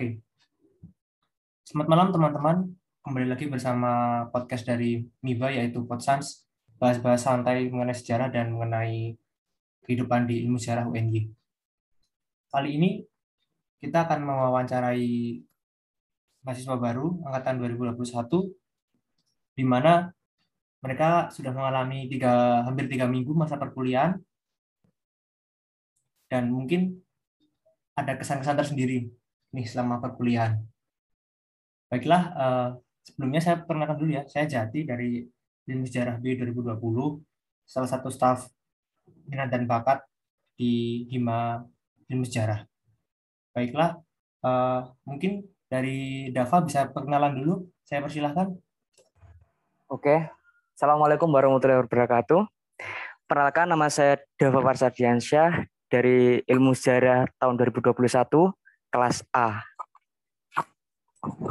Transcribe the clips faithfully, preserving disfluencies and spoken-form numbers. Oke. Selamat malam teman-teman. Kembali lagi bersama podcast dari M I B A, yaitu Podsans, bahas-bahas santai mengenai sejarah dan mengenai kehidupan di ilmu sejarah U N Y. Kali ini kita akan mewawancarai mahasiswa baru angkatan dua ribu dua puluh satu, di mana mereka sudah mengalami tiga, hampir tiga minggu masa perkuliahan, dan mungkin ada kesan-kesan tersendiri nih selama perkuliahan. Baiklah, eh, sebelumnya saya perkenalkan dulu ya, saya Jati dari Ilmu Sejarah B dua ribu dua puluh, salah satu staf minat dan bakat di Hima Ilmu Sejarah. Baiklah, eh, mungkin dari Dava bisa perkenalan dulu, saya persilahkan. Oke, Assalamualaikum warahmatullahi wabarakatuh. Perkenalkan, nama saya Dava Parsadiansyah dari Ilmu Sejarah tahun dua ribu dua puluh satu, kelas A.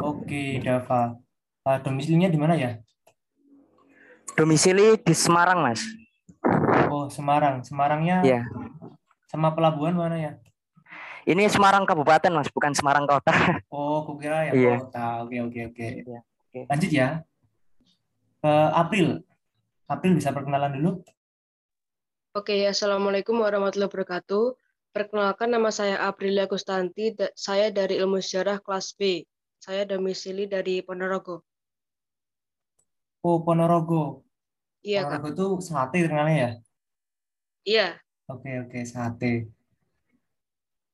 Oke, Dava. Uh, domisilinya di mana ya? Domisili di Semarang, Mas. Oh, Semarang. Semarangnya yeah. Sama pelabuhan mana ya? Ini Semarang Kabupaten, Mas, bukan Semarang Kota. Oh, kukira ya yeah. Kota. Oke, oke, oke. Lanjut ya. Uh, April. April bisa perkenalan dulu. Oke, Assalamualaikum warahmatullahi wabarakatuh. Perkenalkan, nama saya Aprilia Gustanti, da- saya dari Ilmu Sejarah kelas B. Saya domisili dari Ponorogo. Oh, Ponorogo. Iya, Ponorogo itu sate terkenalnya ya? Iya. Oke, oke, sate.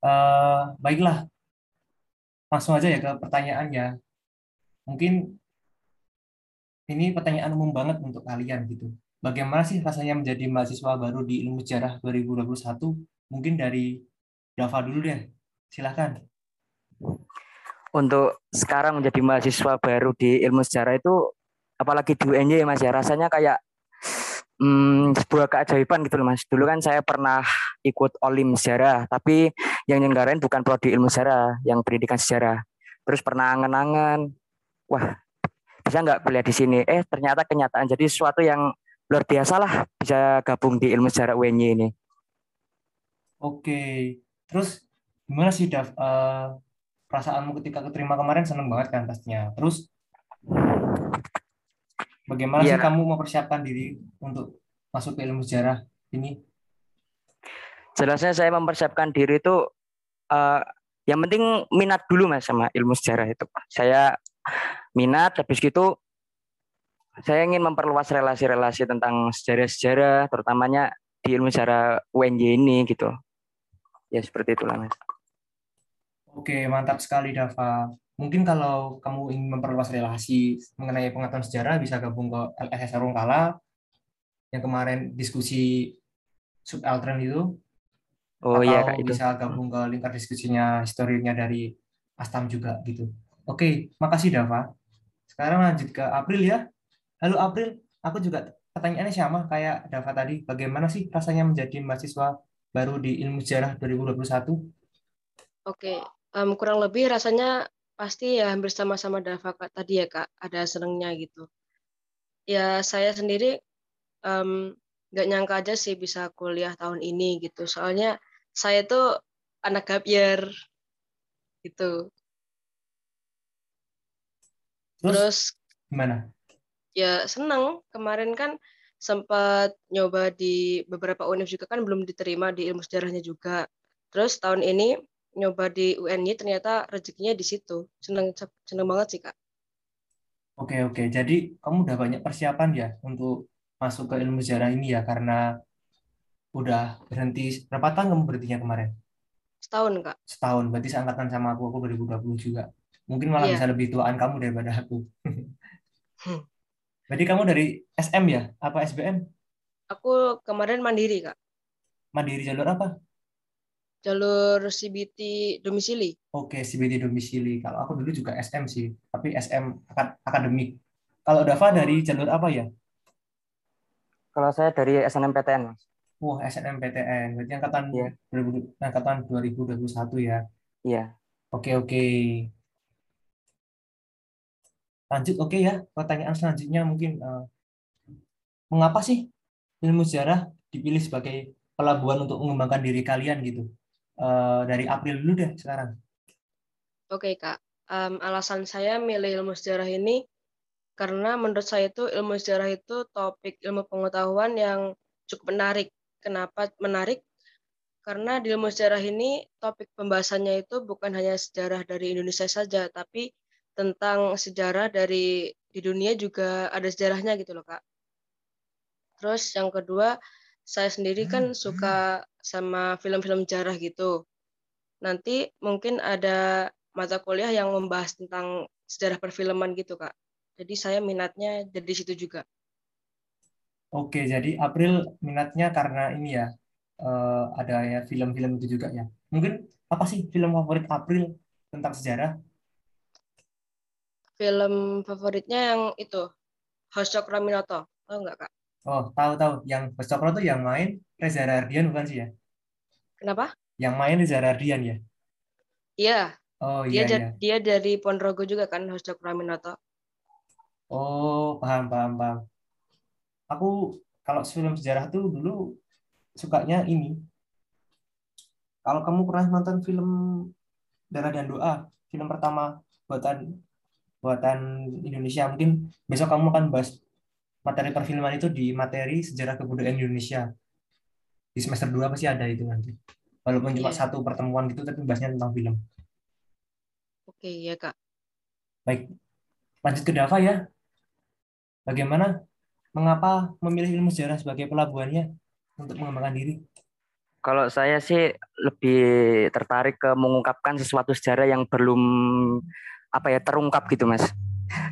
Uh, baiklah. Langsung aja ya ke pertanyaannya. Mungkin ini pertanyaan umum banget untuk kalian gitu. Bagaimana sih rasanya menjadi mahasiswa baru di Ilmu Sejarah dua ribu dua puluh satu? Mungkin dari Dava dulu deh, silakan. Untuk sekarang menjadi mahasiswa baru di ilmu sejarah itu, apalagi di U N Y ya Mas ya, rasanya kayak hmm, sebuah keajaiban gitu loh Mas. Dulu kan saya pernah ikut olim sejarah, tapi yang nyenggarain bukan prodi ilmu sejarah, yang pendidikan sejarah. Terus pernah angan-angan, wah bisa nggak kuliah di sini? Eh ternyata kenyataan, jadi sesuatu yang luar biasa lah bisa gabung di ilmu sejarah U N Y ini. Oke, terus gimana sih Dav, uh, perasaanmu ketika keterima kemarin? Seneng banget kan pastinya. Terus bagaimana ya. Sih kamu mempersiapkan diri untuk masuk ke ilmu sejarah ini? Jelasnya saya mempersiapkan diri itu uh, yang penting minat dulu Mas sama ilmu sejarah itu. Saya minat, habis gitu saya ingin memperluas relasi-relasi tentang sejarah-sejarah, terutamanya di ilmu sejarah U N Y ini gitu. Ya seperti itulah Mas. Oke, mantap sekali Dava. Mungkin kalau kamu ingin memperluas relasi mengenai pengetahuan sejarah bisa gabung ke L S S R Wongkala yang kemarin diskusi subaltern itu. Oh iya Kak, itu. Bisa gabung ke lingkar diskusinya historinya dari Astam juga gitu. Oke, makasih Dava. Sekarang lanjut ke April ya. Halo April, aku juga pertanyaannya sama kayak Dava tadi. Bagaimana sih rasanya menjadi mahasiswa baru di Ilmu Sejarah dua ribu dua puluh satu? Oke, um, kurang lebih rasanya pasti ya hampir sama-sama Dava Kak, tadi ya Kak, ada senengnya gitu. Ya saya sendiri um, gak nyangka aja sih bisa kuliah tahun ini gitu, soalnya saya tuh anak gap year gitu. Terus, Terus gimana? Ya seneng, kemarin kan sempat nyoba di beberapa univ juga kan belum diterima di ilmu sejarahnya juga. Terus tahun ini nyoba di U N Y ternyata rezekinya di situ. Seneng seneng banget sih Kak. Oke oke, jadi kamu udah banyak persiapan ya untuk masuk ke ilmu sejarah ini ya, karena udah berhenti berapa tahun kamu berhentinya kemarin? Setahun Kak. Setahun, berarti seangkatan sama aku, aku dua ribu dua puluh juga. Mungkin malah iya. Bisa lebih tuaan kamu daripada aku. hmm. Berarti kamu dari S M ya? Apa S B M? Aku kemarin mandiri, Kak. Mandiri jalur apa? Jalur C B T domisili. Oke, C B T domisili. Kalau aku dulu juga S M sih, tapi S M akademik. Kalau Dava dari jalur apa ya? Kalau saya dari S N M P T N, Mas. Wah, S N M P T N. Berarti angkatan yeah. angkatan dua ribu dua puluh satu ya? Iya. Yeah. Oke, oke. Lanjut, oke okay ya. Pertanyaan selanjutnya mungkin, uh, mengapa sih ilmu sejarah dipilih sebagai pelabuhan untuk mengembangkan diri kalian gitu? Uh, dari April dulu deh sekarang. Oke Kak, um, alasan saya milih ilmu sejarah ini karena menurut saya itu ilmu sejarah itu topik ilmu pengetahuan yang cukup menarik. Kenapa menarik? Karena di ilmu sejarah ini topik pembahasannya itu bukan hanya sejarah dari Indonesia saja, tapi tentang sejarah dari di dunia juga ada sejarahnya gitu loh Kak. Terus yang kedua, saya sendiri kan suka sama film-film sejarah gitu. Nanti mungkin ada mata kuliah yang membahas tentang sejarah perfilman gitu, Kak. Jadi saya minatnya dari situ juga. Oke, jadi April minatnya karena ini ya, uh, ada ya film-film itu juga ya. Mungkin apa sih film favorit April tentang sejarah? Film favoritnya yang itu, Hosokuro Minato. Tahu nggak, Kak? Oh, tahu-tahu. Yang Hosokuro tuh yang main Reza Ardian bukan sih ya? Kenapa? Yang main Reza Ardian ya? Iya. Oh dia iya. Dia dia dari Ponorogo juga kan, Hosokuro Minato. Oh, paham paham paham. Aku kalau film sejarah tuh dulu sukanya ini. Kalau kamu pernah nonton film Darah dan Doa, film pertama buatan buatan Indonesia, mungkin besok kamu akan bahas materi perfilman itu di materi sejarah kebudayaan Indonesia. Di semester dua pasti ada itu nanti. Walaupun cuma yeah. satu pertemuan gitu, tapi bahasnya tentang film. Oke, okay, ya Kak. Baik, lanjut ke Dava ya. Bagaimana, mengapa memilih ilmu sejarah sebagai pelabuhannya untuk mengembangkan diri? Kalau saya sih lebih tertarik ke mengungkapkan sesuatu sejarah yang belum apa ya terungkap gitu, Mas.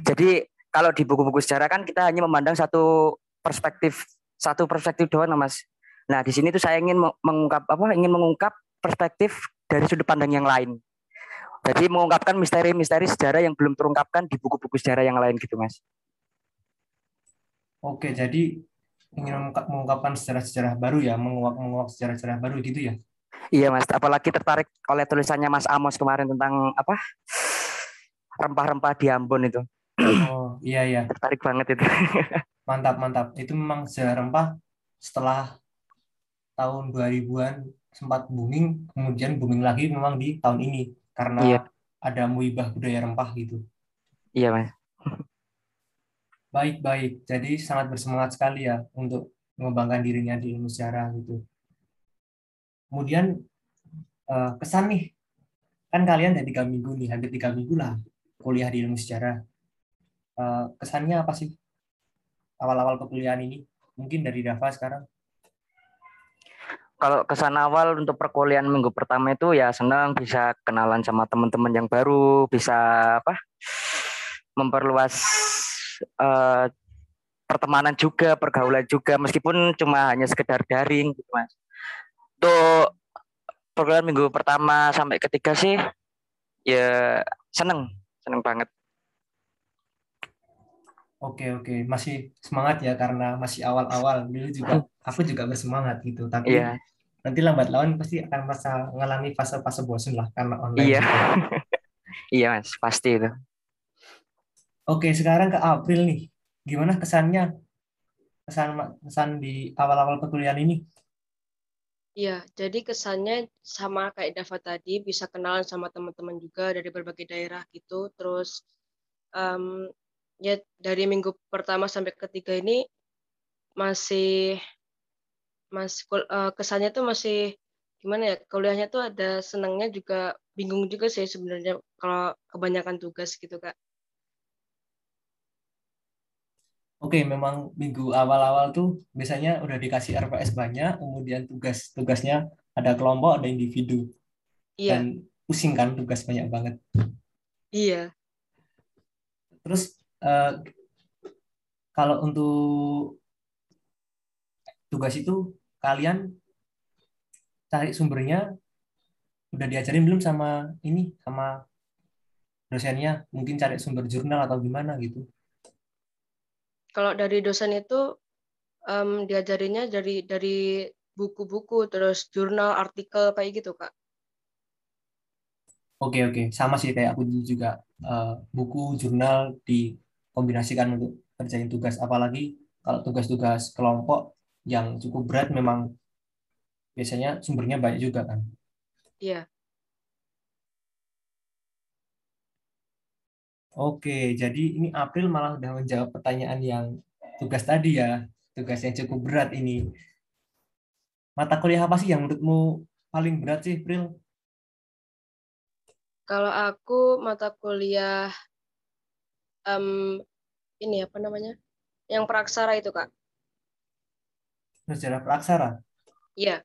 Jadi kalau di buku-buku sejarah kan kita hanya memandang satu perspektif, satu perspektif doang, Mas. Nah, di sini tuh saya ingin mengungkap apa? Ingin mengungkap perspektif dari sudut pandang yang lain. Jadi mengungkapkan misteri-misteri sejarah yang belum terungkapkan di buku-buku sejarah yang lain gitu, Mas. Oke, jadi ingin mengungkapkan sejarah-sejarah baru ya, menguak-menguak sejarah-sejarah baru gitu ya. Iya, Mas. Apalagi tertarik oleh tulisannya Mas Amos kemarin tentang apa? Rempah-rempah di Ambon itu. Oh iya ya, tertarik banget itu. Mantap mantap. Itu memang sejarah rempah setelah tahun dua ribuan sempat booming, kemudian booming lagi memang di tahun ini karena iya. ada muibah budaya rempah gitu. Iya Mas. Baik baik. Jadi sangat bersemangat sekali ya untuk mengembangkan dirinya di ilmu sejarah gitu. Kemudian kesan nih, kan kalian dari tiga minggu nih, hampir tiga minggu lah kuliah di ilmu sejarah. Kesannya apa sih awal-awal perkuliahan ini? Mungkin dari Dava sekarang. Kalau kesan awal untuk perkuliahan minggu pertama itu ya senang, bisa kenalan sama teman-teman yang baru, bisa apa memperluas uh, pertemanan juga, pergaulan juga, meskipun cuma hanya sekedar daring gitu, Mas. Untuk perkuliahan minggu pertama sampai ketiga sih ya senang, senang banget. Oke oke, masih semangat ya karena masih awal-awal. Dulu juga aku juga bersemangat gitu, tapi yeah. nanti lambat laun pasti akan merasa mengalami fase-fase bosan lah karena online. Iya, yeah. iya Mas, pasti itu. Oke, sekarang ke April nih, gimana kesannya? Kesan kesan di awal-awal perkuliahan ini? Iya, yeah, jadi kesannya sama kayak Dava tadi, bisa kenalan sama teman-teman juga dari berbagai daerah gitu, terus. Um, Ya, dari minggu pertama sampai ketiga ini masih masih kesannya tuh masih gimana ya, kuliahnya tuh ada senangnya juga, bingung juga sih sebenarnya kalau kebanyakan tugas gitu Kak. Oke, memang minggu awal-awal tuh biasanya udah dikasih R P S banyak, kemudian tugas-tugasnya ada kelompok, ada individu. Iya. Dan pusing kan, tugas banyak banget. Iya. Terus Uh, kalau untuk tugas itu kalian cari sumbernya udah diajarin belum sama ini sama dosennya, mungkin cari sumber jurnal atau gimana gitu? Kalau dari dosen itu um, diajarinnya dari dari buku-buku, terus jurnal, artikel kayak gitu Kak. Oke oke, sama sih kayak aku juga, uh, buku, jurnal di kombinasikan untuk kerjain tugas, apalagi kalau tugas-tugas kelompok yang cukup berat memang biasanya sumbernya banyak juga kan. Iya. Oke, jadi ini April malah udah menjawab pertanyaan yang tugas tadi ya. Tugas yang cukup berat ini. Mata kuliah apa sih yang menurutmu paling berat sih, April? Kalau aku mata kuliah um, ini apa namanya? Yang praksara itu, Kak. Sejarah praksara? Iya.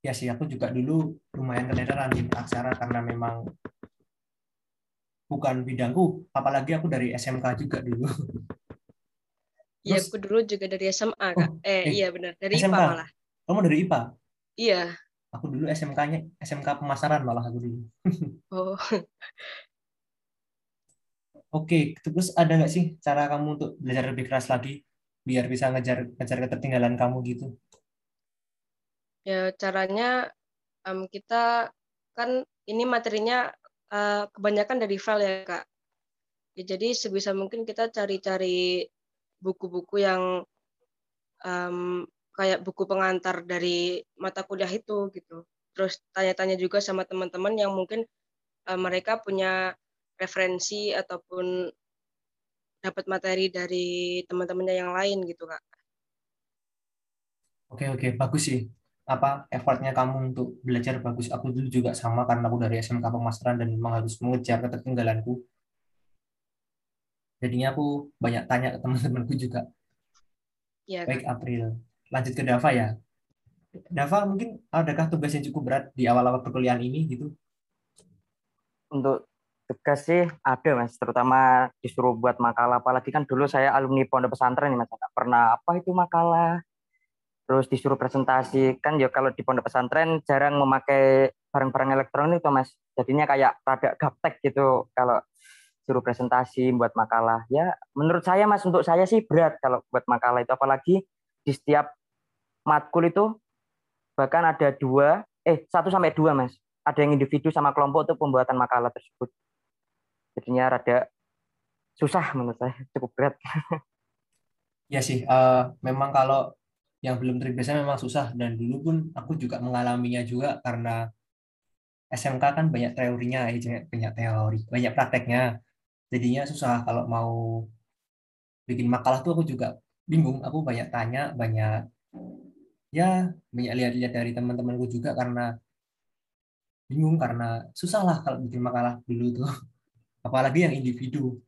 Ya sih, aku juga dulu lumayan keteteran di aksara karena memang bukan bidangku, apalagi aku dari S M K juga dulu. Iya, aku dulu juga dari S M A, Kak. Oh, eh, eh, iya benar, dari S M K. I P A malah. Kamu dari I P A? Iya. Aku dulu S M K-nya, S M K pemasaran malah aku dulu. Oh. Oke, terus ada nggak sih cara kamu untuk belajar lebih keras lagi, biar bisa ngejar, ngejar ketertinggalan kamu gitu? Ya, caranya um, kita kan ini materinya uh, kebanyakan dari file ya, Kak. Ya, jadi sebisa mungkin kita cari-cari buku-buku yang um, kayak buku pengantar dari mata kuliah itu gitu. Terus tanya-tanya juga sama teman-teman yang mungkin uh, mereka punya referensi ataupun dapat materi dari teman-temannya yang lain gitu, Kak. Oke, oke, bagus sih. Apa effortnya kamu untuk belajar bagus. Aku dulu juga sama karena aku dari S M K pemasaran dan memang harus mengejar ketertinggalanku. Jadinya aku banyak tanya ke teman-temanku juga. Ya, baik, kan? April. Lanjut ke Dava ya. Dava, mungkin adakah tugas yang cukup berat di awal-awal perkuliahan ini gitu? Untuk tugas sih ada, Mas, terutama disuruh buat makalah, apalagi kan dulu saya alumni pondok pesantren nih, Mas. Pernah apa itu makalah? Terus disuruh presentasi, kan ya kalau di pondok pesantren jarang memakai barang-barang elektronik tuh, Mas. Jadinya kayak rada gaptek gitu kalau suruh presentasi buat makalah. Ya menurut saya, Mas, untuk saya sih berat kalau buat makalah itu, apalagi di setiap matkul itu bahkan ada dua, eh satu sampai dua, Mas. Ada yang individu sama kelompok untuk pembuatan makalah tersebut. Jadinya rada susah menurut saya, cukup berat. Ya sih, uh, memang kalau yang belum terbiasa memang susah, dan dulu pun aku juga mengalaminya juga karena S M K kan banyak teorinya, banyak teori, banyak prakteknya. Jadinya susah kalau mau bikin makalah tuh aku juga bingung, aku banyak tanya, banyak ya banyak lihat-lihat dari teman-temanku juga karena bingung, karena susah lah kalau bikin makalah dulu tuh. Apalagi yang individu.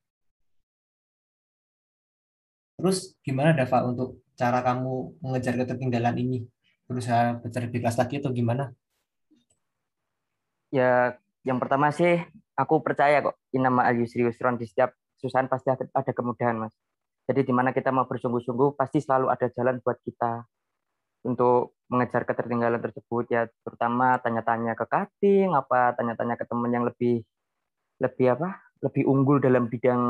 Terus gimana Dava untuk cara kamu mengejar ketertinggalan ini? Berusaha belajar di kelas lagi atau gimana? Ya, yang pertama sih aku percaya kok, Inna ma'al yusri yusron, di setiap kesusahan pasti ada kemudahan, Mas. Jadi di mana kita mau bersungguh-sungguh pasti selalu ada jalan buat kita untuk mengejar ketertinggalan tersebut ya, terutama tanya-tanya ke kating, apa tanya-tanya ke teman yang lebih lebih apa? lebih unggul dalam bidang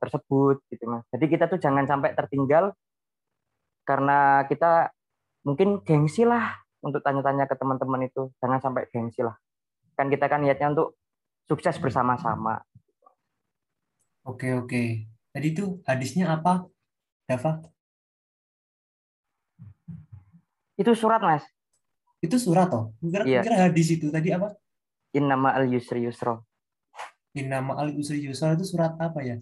tersebut gitu, Mas. Jadi kita tuh jangan sampai tertinggal karena kita mungkin gengsi lah untuk tanya-tanya ke teman-teman itu. Jangan sampai gengsi lah. Kan kita kan niatnya untuk sukses bersama-sama. Oke, oke. Tadi itu hadisnya apa, Dava? Itu surat, Mas. Itu surat, toh? Kira-kira iya. Hadis itu tadi apa? Inna ma'al yusri yusron. Inna ma'al yusri yusron itu surat apa ya?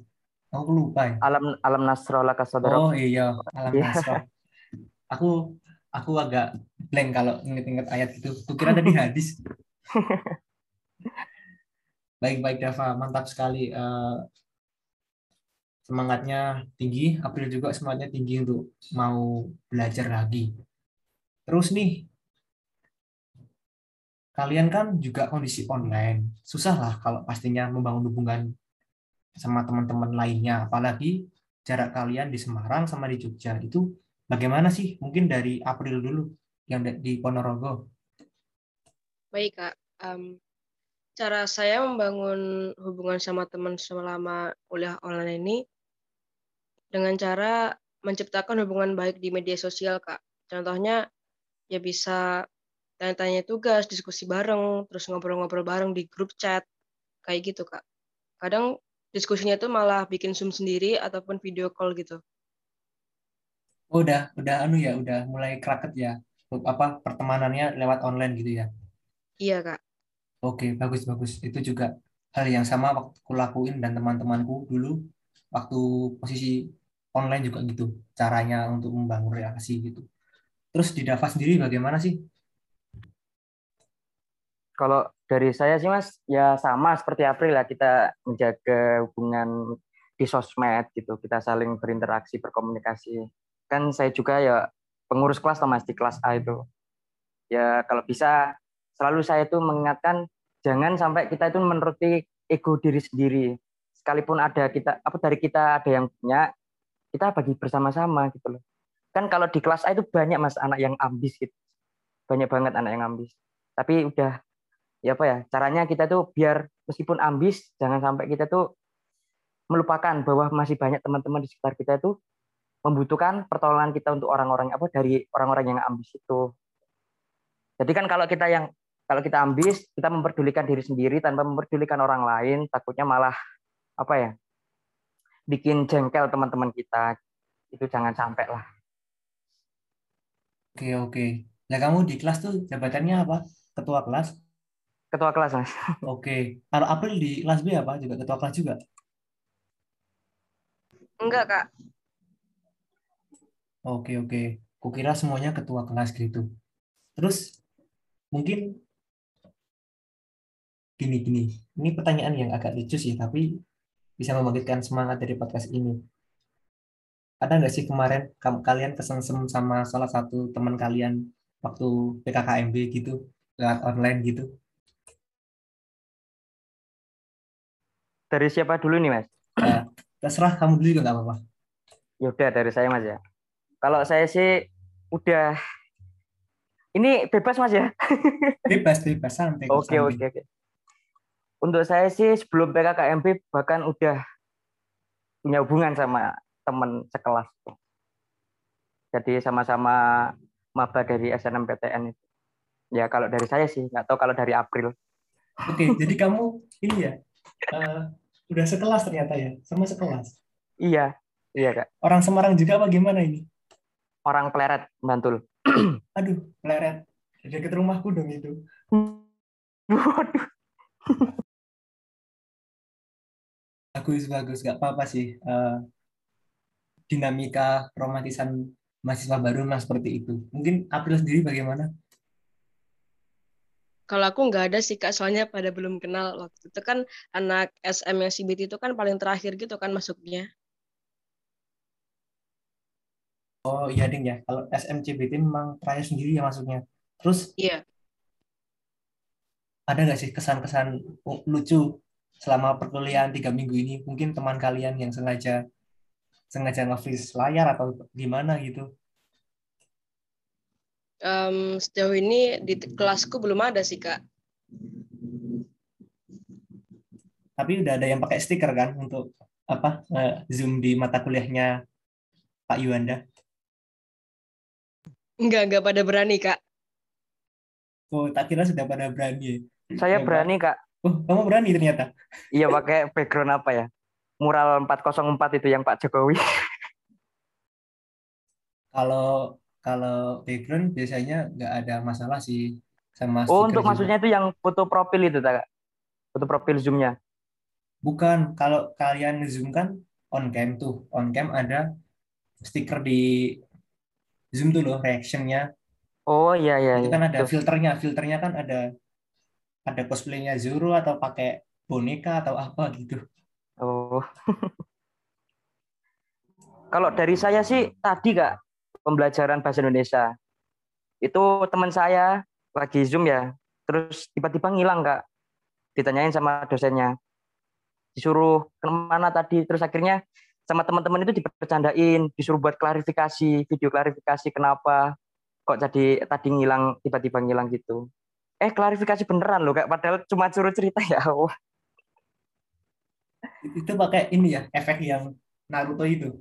Aku lupa ya. Alam Alam Nasrallah Kasodara. Oh iya, Alam Nasrallah. Aku aku agak blank kalau inget-inget ayat itu. Kukira tadi hadis. Baik-baik Dava, mantap sekali. Uh, semangatnya tinggi. April juga semangatnya tinggi untuk mau belajar lagi. Terus nih, kalian kan juga kondisi online. Susah lah kalau pastinya membangun hubungan sama teman-teman lainnya, apalagi jarak kalian di Semarang sama di Jogja itu bagaimana sih? Mungkin dari April dulu yang di Ponorogo. Baik, Kak, um, cara saya membangun hubungan sama teman selama kuliah online ini dengan cara menciptakan hubungan baik di media sosial, Kak. Contohnya ya bisa tanya-tanya tugas, diskusi bareng, terus ngobrol-ngobrol bareng di grup chat kayak gitu, Kak. Kadang diskusinya tuh malah bikin Zoom sendiri ataupun video call gitu. Oh, udah, udah anu ya, udah mulai kraket ya. Apa pertemanannya lewat online gitu ya. Iya, Kak. Oke, bagus-bagus. Itu juga hal yang sama waktu aku lakuin dan teman-temanku dulu waktu posisi online juga gitu, caranya untuk membangun relasi gitu. Terus di Dava sendiri bagaimana sih? Kalau dari saya sih Mas, ya sama seperti April lah, kita menjaga hubungan di sosmed gitu, kita saling berinteraksi, berkomunikasi. Kan saya juga ya pengurus kelas lah Mas, di kelas A itu. Ya kalau bisa, selalu saya itu mengingatkan, jangan sampai kita itu menuruti ego diri sendiri. Sekalipun ada kita, apa dari kita ada yang punya, kita bagi bersama-sama gitu loh. Kan kalau di kelas A itu banyak Mas anak yang ambis gitu. Banyak banget anak yang ambis. Tapi udah ya apa ya, caranya kita tuh biar meskipun ambis, jangan sampai kita tuh melupakan bahwa masih banyak teman-teman di sekitar kita itu membutuhkan pertolongan kita untuk orang-orang apa dari orang-orang yang ambis itu. Jadi kan kalau kita yang kalau kita ambis, kita memperdulikan diri sendiri tanpa memperdulikan orang lain, takutnya malah apa ya, bikin jengkel teman-teman kita. Itu jangan sampai lah. Oke, oke. Nah, kamu di kelas tuh jabatannya apa? Ketua kelas? Ketua kelas, Mas. Oke. Kalau April di kelas B apa? Juga ketua kelas juga? Enggak, Kak. Oke, oke. Kukira semuanya ketua kelas gitu. Terus, mungkin gini-gini. Ini pertanyaan yang agak lucu sih, tapi bisa membangkitkan semangat dari podcast ini. Ada nggak sih kemarin kalian kesengsem sama salah satu teman kalian waktu P K K M B gitu, lewat online gitu? Dari siapa dulu nih, Mas? Nah, terserah kamu dulu juga nggak apa-apa. Yaudah, dari saya, Mas, ya. Kalau saya sih udah... Ini bebas, Mas, ya? Bebas, bebas. Santai. Oke, oke, oke. Untuk saya sih sebelum P K K M B bahkan udah punya hubungan sama teman sekelas. Jadi sama-sama maba dari S N M P T N itu. Ya, kalau dari saya sih. Nggak tahu kalau dari April. Oke, jadi kamu ini ya... Uh... Udah sekelas ternyata ya, sama sekelas. Iya, iya Kak. Orang Semarang juga apa gimana ini? Orang Pleret, Bantul. Aduh, Pleret. Dekat rumahku dong itu. Waduh. Bagus-bagus, nggak apa-apa sih. Uh, dinamika romantisan mahasiswa baru memang seperti itu. Mungkin April sendiri bagaimana? Kalau aku nggak ada sih Kak, soalnya pada belum kenal. Waktu itu kan anak S M yang C B T itu kan paling terakhir gitu kan masuknya. Oh iya Ding ya, kalau S M C B T memang terakhir sendiri ya masuknya. Terus iya. Ada nggak sih kesan-kesan lucu selama perkuliahan tiga minggu ini? Mungkin teman kalian yang sengaja sengaja nge-freeze layar atau gimana gitu? Um, sejauh ini di kelasku belum ada sih Kak. Tapi udah ada yang pakai stiker kan untuk apa uh, Zoom di mata kuliahnya Pak Yuanda? Enggak, enggak pada berani Kak. Oh, tak kira sudah pada berani. Saya ya, berani Kak. Oh, kamu berani ternyata. Iya, pakai background apa ya? Mural empat nol empat itu yang Pak Jokowi. Kalau Kalau background biasanya nggak ada masalah sih sama. Oh, untuk juga. Maksudnya itu yang foto profil itu, Kak? Foto profil Zoom-nya? Bukan. Kalau kalian Zoom kan on cam tuh. On cam ada stiker di Zoom tuh loh, reaction-nya. Oh, iya, iya. Itu kan iya. Ada filternya. Filternya kan ada ada cosplay-nya Zoro atau pakai boneka atau apa gitu. Oh. Kalau dari saya sih tadi, Kak, pembelajaran bahasa Indonesia. Itu teman saya lagi Zoom ya, terus tiba-tiba ngilang Kak. Ditanyain sama dosennya. Disuruh kemana tadi, terus akhirnya sama teman-teman itu dipercandain, disuruh buat klarifikasi, video klarifikasi kenapa kok jadi tadi ngilang, tiba-tiba ngilang gitu. Eh, klarifikasi beneran loh Kak, padahal cuma suruh cerita ya. Itu pakai ini ya, efek yang Naruto itu.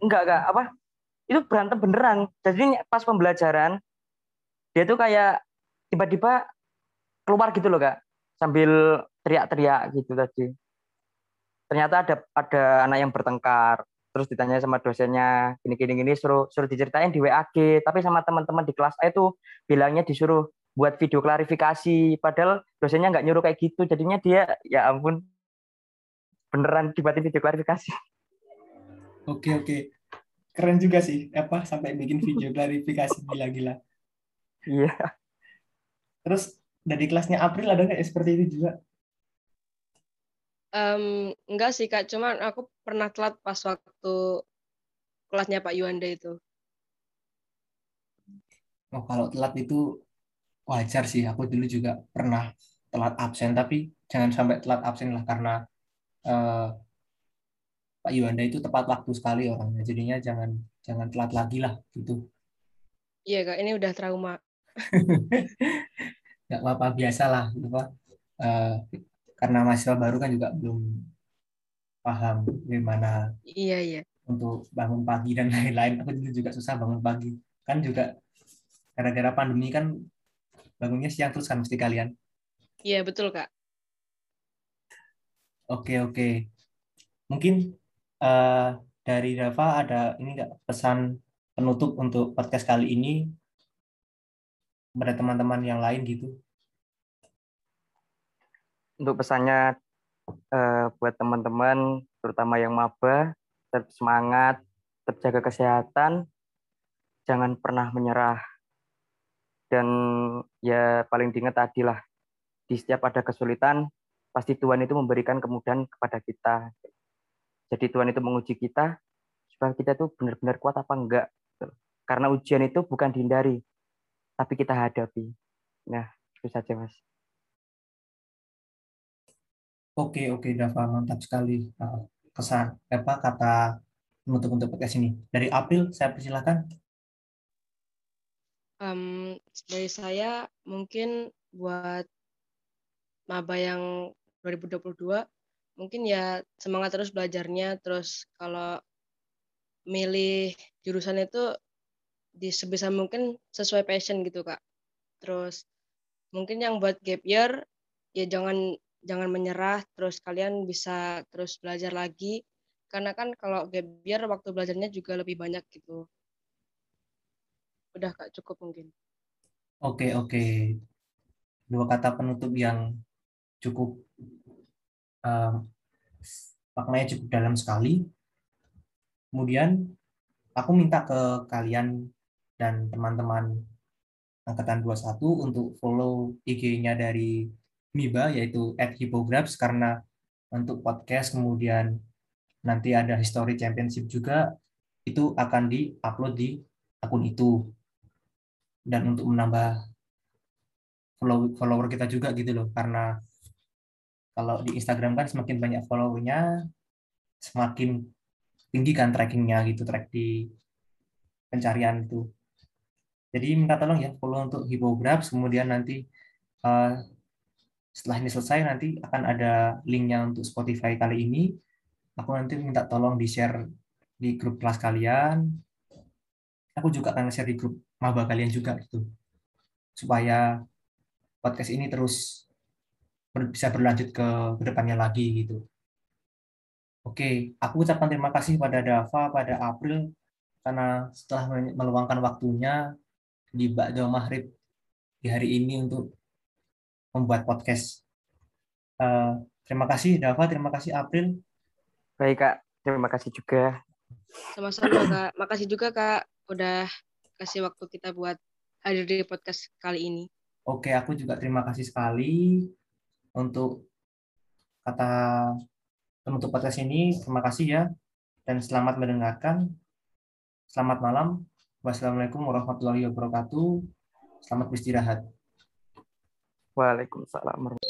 Enggak Kak, apa? Itu berantem beneran. Jadi pas pembelajaran, dia tuh kayak tiba-tiba keluar gitu loh Kak, sambil teriak-teriak gitu tadi. Ternyata ada ada anak yang bertengkar, terus ditanya sama dosennya, gini-gini gini suruh suruh diceritain di W A G, tapi sama teman-teman di kelas A itu bilangnya disuruh buat video klarifikasi, padahal dosennya nggak nyuruh kayak gitu, jadinya dia ya ampun beneran dibatin video klarifikasi. Oke oke, keren juga sih, apa sampai bikin video klarifikasi gila-gila. Iya. Terus dari kelasnya April ada nggak seperti itu juga? Um, enggak sih Kak, cuman aku pernah telat pas waktu kelasnya Pak Yuanda itu. Oh, kalau telat itu wajar sih, aku dulu juga pernah telat absen, tapi jangan sampai telat absen lah, karena eh, Pak Yuanda itu tepat waktu sekali orangnya, jadinya jangan jangan telat lagi lah gitu. Iya Kak, ini udah trauma. Nggak apa-apa, biasalah gitu Pak. Eh, karena mahasiswa baru kan juga belum paham gimana iya, iya. Untuk bangun pagi dan lain-lain. Aku dulu juga susah bangun pagi. Kan juga gara-gara pandemi kan bangunnya siang terus kan mesti kalian. Iya, betul, Kak. Oke, oke. Mungkin uh, dari Dava ada ini nggak pesan penutup untuk podcast kali ini pada teman-teman yang lain gitu? Untuk pesannya uh, buat teman-teman, terutama yang maba, tetap semangat, tetap jaga kesehatan, jangan pernah menyerah. Dan ya paling diingat tadi lah, di setiap ada kesulitan, pasti Tuhan itu memberikan kemudahan kepada kita. Jadi Tuhan itu menguji kita, supaya kita tuh benar-benar kuat apa enggak. Karena ujian itu bukan dihindari, tapi kita hadapi. Nah, itu saja Mas. Oke, oke Dava, mantap sekali kesan, apa kata penutup untuk podcast ini. Dari April, saya persilakan. Um, dari saya mungkin buat maba yang dua ribu dua puluh dua mungkin ya semangat terus belajarnya, terus kalau milih jurusan itu di sebisa mungkin sesuai passion gitu Kak. Terus mungkin yang buat gap year ya jangan jangan menyerah, terus kalian bisa terus belajar lagi karena kan kalau gap year waktu belajarnya juga lebih banyak gitu. Udah Kak, cukup mungkin. Oke, oke. Dua kata penutup yang cukup uh, maknanya cukup dalam sekali. Kemudian aku minta ke kalian dan teman-teman angkatan dua puluh satu untuk follow I G-nya dari MIBA yaitu at hipograf karena untuk podcast, kemudian nanti ada history championship juga, itu akan di-upload di akun itu. Dan untuk menambah follower kita juga gitu loh, karena kalau di Instagram kan semakin banyak followernya semakin tinggi kan trackingnya gitu, track di pencarian itu. Jadi minta tolong ya follow untuk Hipograf, kemudian nanti uh, setelah ini selesai nanti akan ada linknya untuk Spotify kali ini. Aku nanti minta tolong di-share di grup kelas kalian. Aku juga akan share di grup maba kalian juga gitu, supaya podcast ini terus ber, bisa berlanjut ke kedepannya lagi gitu. Oke, aku ucapkan terima kasih pada Dava, pada April karena setelah meluangkan waktunya di ba'da maghrib di hari ini untuk membuat podcast. Uh, terima kasih Dava, terima kasih April. Baik Kak, terima kasih juga. Sama-sama Kak, makasih juga Kak udah kasih waktu kita buat hadir di podcast kali ini. Oke, aku juga terima kasih sekali untuk kata penutup podcast ini. Terima kasih ya, dan selamat mendengarkan. Selamat malam. Wassalamualaikum warahmatullahi wabarakatuh. Selamat beristirahat. Waalaikumsalam.